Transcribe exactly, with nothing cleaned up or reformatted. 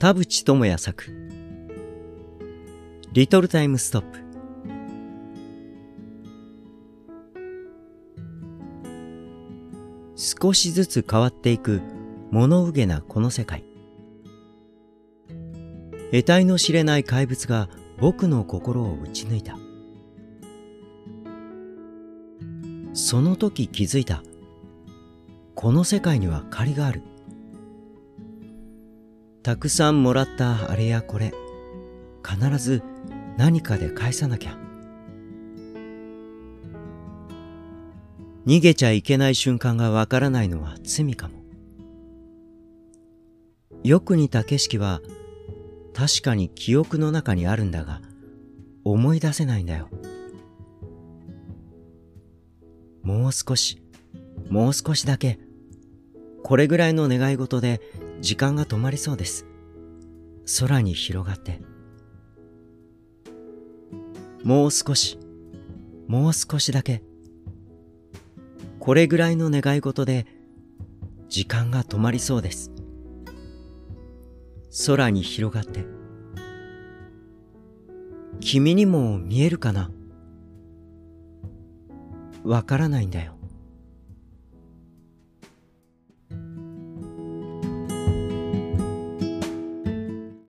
田淵智也作、リトルタイムストップ。少しずつ変わっていく物憂げなこの世界。得体の知れない怪物が僕の心を打ち抜いた。その時気づいた。この世界には借りがある。たくさんもらったあれやこれ、必ず何かで返さなきゃ。逃げちゃいけない瞬間がわからないのは罪かも。よく似た景色は確かに記憶の中にあるんだが、思い出せないんだよ。もう少し、もう少しだけ、これぐらいの願い事で時間が止まりそうです。空に広がって。もう少し、もう少しだけ、これぐらいの願い事で時間が止まりそうです。空に広がって。君にも見えるかな？わからないんだよ。